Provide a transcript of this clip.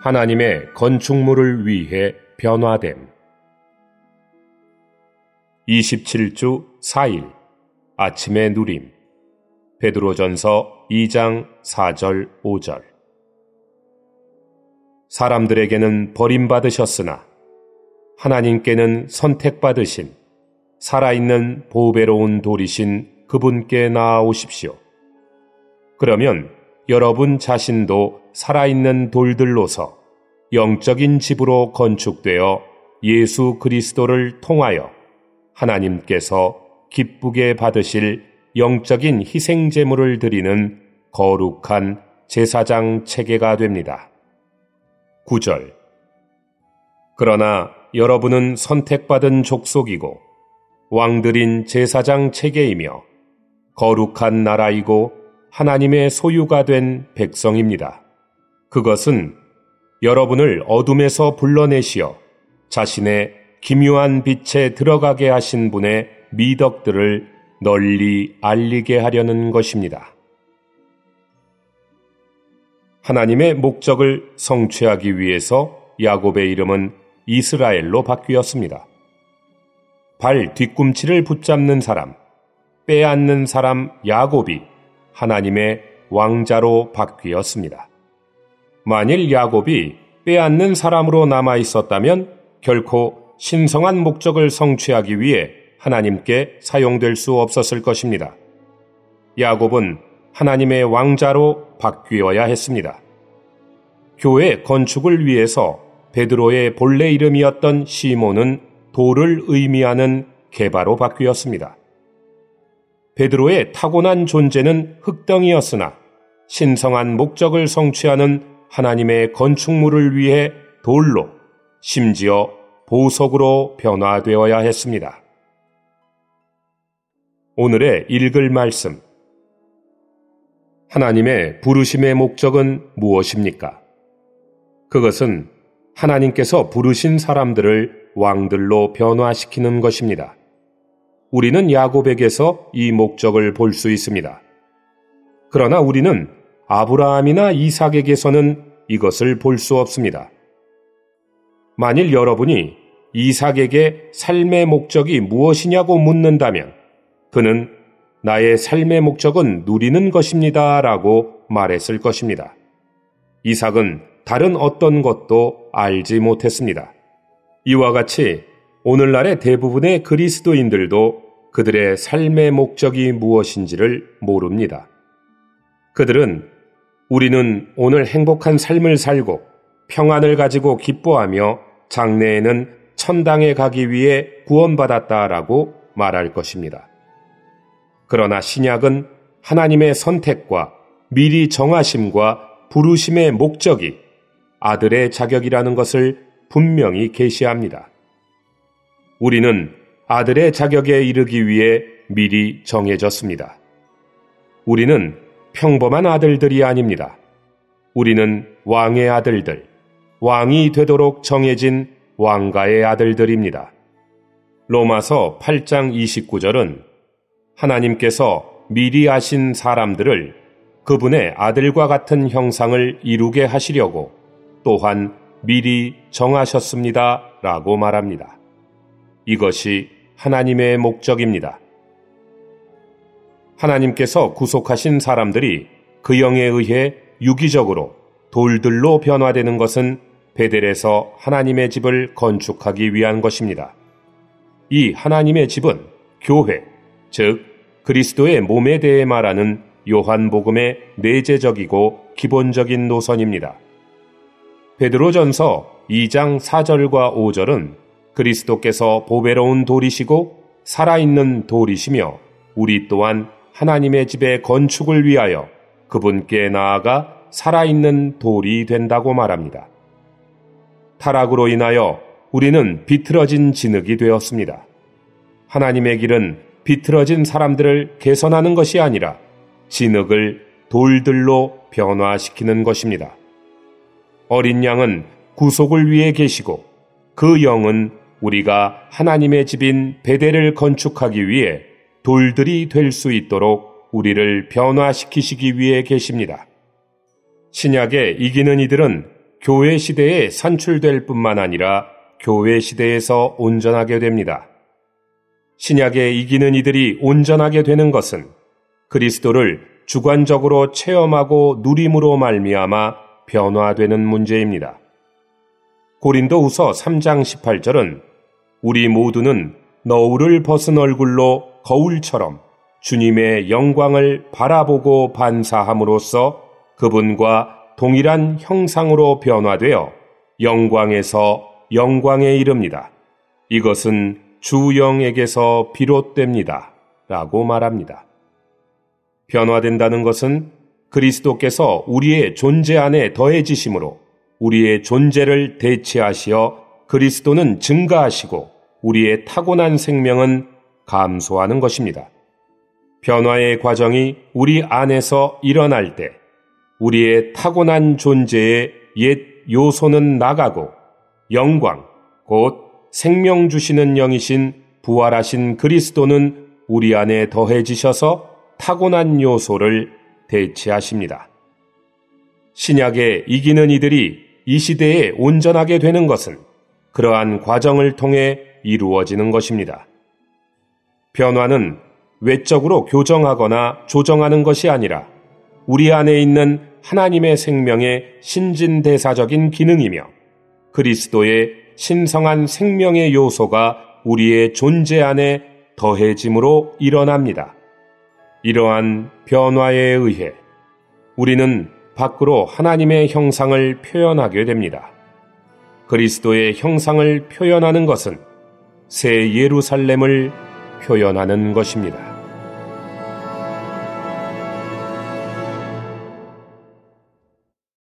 하나님의 건축물을 위해 변화됨. 27주 4일 아침의 누림. 베드로전서 2장 4절 5절. 사람들에게는 버림받으셨으나 하나님께는 선택받으신 살아있는 보배로운 돌이신 그분께 나아오십시오. 그러면 여러분 자신도 살아있는 돌들로서 영적인 집으로 건축되어 예수 그리스도를 통하여 하나님께서 기쁘게 받으실 영적인 희생제물을 드리는 거룩한 제사장 체계가 됩니다. 9절. 그러나 여러분은 선택받은 족속이고 왕들인 제사장 체계이며 거룩한 나라이고 하나님의 소유가 된 백성입니다. 그것은 여러분을 어둠에서 불러내시어 자신의 기묘한 빛에 들어가게 하신 분의 미덕들을 널리 알리게 하려는 것입니다. 하나님의 목적을 성취하기 위해서 야곱의 이름은 이스라엘로 바뀌었습니다. 발 뒤꿈치를 붙잡는 사람, 빼앗는 사람 야곱이 하나님의 왕자로 바뀌었습니다. 만일 야곱이 빼앗는 사람으로 남아 있었다면 결코 신성한 목적을 성취하기 위해 하나님께 사용될 수 없었을 것입니다. 야곱은 하나님의 왕자로 바뀌어야 했습니다. 교회 건축을 위해서 베드로의 본래 이름이었던 시몬은 돌을 의미하는 게바로 바뀌었습니다. 베드로의 타고난 존재는 흙덩이였으나 신성한 목적을 성취하는 하나님의 건축물을 위해 돌로, 심지어 보석으로 변화되어야 했습니다. 오늘의 읽을 말씀. 하나님의 부르심의 목적은 무엇입니까? 그것은 하나님께서 부르신 사람들을 왕들로 변화시키는 것입니다. 우리는 야곱에게서 이 목적을 볼 수 있습니다. 그러나 우리는 아브라함이나 이삭에게서는 이것을 볼 수 없습니다. 만일 여러분이 이삭에게 삶의 목적이 무엇이냐고 묻는다면 그는 나의 삶의 목적은 누리는 것입니다 라고 말했을 것입니다. 이삭은 다른 어떤 것도 알지 못했습니다. 이와 같이 오늘날의 대부분의 그리스도인들도 그들의 삶의 목적이 무엇인지를 모릅니다. 그들은 우리는 오늘 행복한 삶을 살고 평안을 가지고 기뻐하며 장래에는 천당에 가기 위해 구원받았다라고 말할 것입니다. 그러나 신약은 하나님의 선택과 미리 정하심과 부르심의 목적이 아들의 자격이라는 것을 분명히 계시합니다. 우리는 아들의 자격에 이르기 위해 미리 정해졌습니다. 우리는 평범한 아들들이 아닙니다. 우리는 왕의 아들들, 왕이 되도록 정해진 왕가의 아들들입니다. 로마서 8장 29절은 하나님께서 미리 아신 사람들을 그분의 아들과 같은 형상을 이루게 하시려고 또한 미리 정하셨습니다 라고 말합니다. 이것이 하나님의 목적입니다. 하나님께서 구속하신 사람들이 그 영에 의해 유기적으로 돌들로 변화되는 것은 베델에서 하나님의 집을 건축하기 위한 것입니다. 이 하나님의 집은 교회, 즉 그리스도의 몸에 대해 말하는 요한복음의 내재적이고 기본적인 노선입니다. 베드로전서 2장 4절과 5절은 그리스도께서 보배로운 돌이시고 살아있는 돌이시며 우리 또한 하나님의 집의 건축을 위하여 그분께 나아가 살아있는 돌이 된다고 말합니다. 타락으로 인하여 우리는 비틀어진 진흙이 되었습니다. 하나님의 길은 비틀어진 사람들을 개선하는 것이 아니라 진흙을 돌들로 변화시키는 것입니다. 어린 양은 구속을 위해 계시고 그 영은 우리가 하나님의 집인 베델을 건축하기 위해 돌들이 될 수 있도록 우리를 변화시키시기 위해 계십니다. 신약에 이기는 이들은 교회 시대에 산출될 뿐만 아니라 교회 시대에서 온전하게 됩니다. 신약에 이기는 이들이 온전하게 되는 것은 그리스도를 주관적으로 체험하고 누림으로 말미암아 변화되는 문제입니다. 고린도후서 3장 18절은 우리 모두는 너울을 벗은 얼굴로 거울처럼 주님의 영광을 바라보고 반사함으로써 그분과 동일한 형상으로 변화되어 영광에서 영광에 이릅니다. 이것은 주 영에게서 비롯됩니다. 라고 말합니다. 변화된다는 것은 그리스도께서 우리의 존재 안에 더해지심으로 우리의 존재를 대체하시어 그리스도는 증가하시고 우리의 타고난 생명은 감소하는 것입니다. 변화의 과정이 우리 안에서 일어날 때 우리의 타고난 존재의 옛 요소는 나가고 영광, 곧 생명 주시는 영이신 부활하신 그리스도는 우리 안에 더해지셔서 타고난 요소를 대체하십니다. 신약에 이기는 이들이 이 시대에 온전하게 되는 것은 그러한 과정을 통해 이루어지는 것입니다. 변화는 외적으로 교정하거나 조정하는 것이 아니라 우리 안에 있는 하나님의 생명의 신진대사적인 기능이며 그리스도의 신성한 생명의 요소가 우리의 존재 안에 더해짐으로 일어납니다. 이러한 변화에 의해 우리는 밖으로 하나님의 형상을 표현하게 됩니다. 그리스도의 형상을 표현하는 것은 새 예루살렘을 표현하는 것입니다.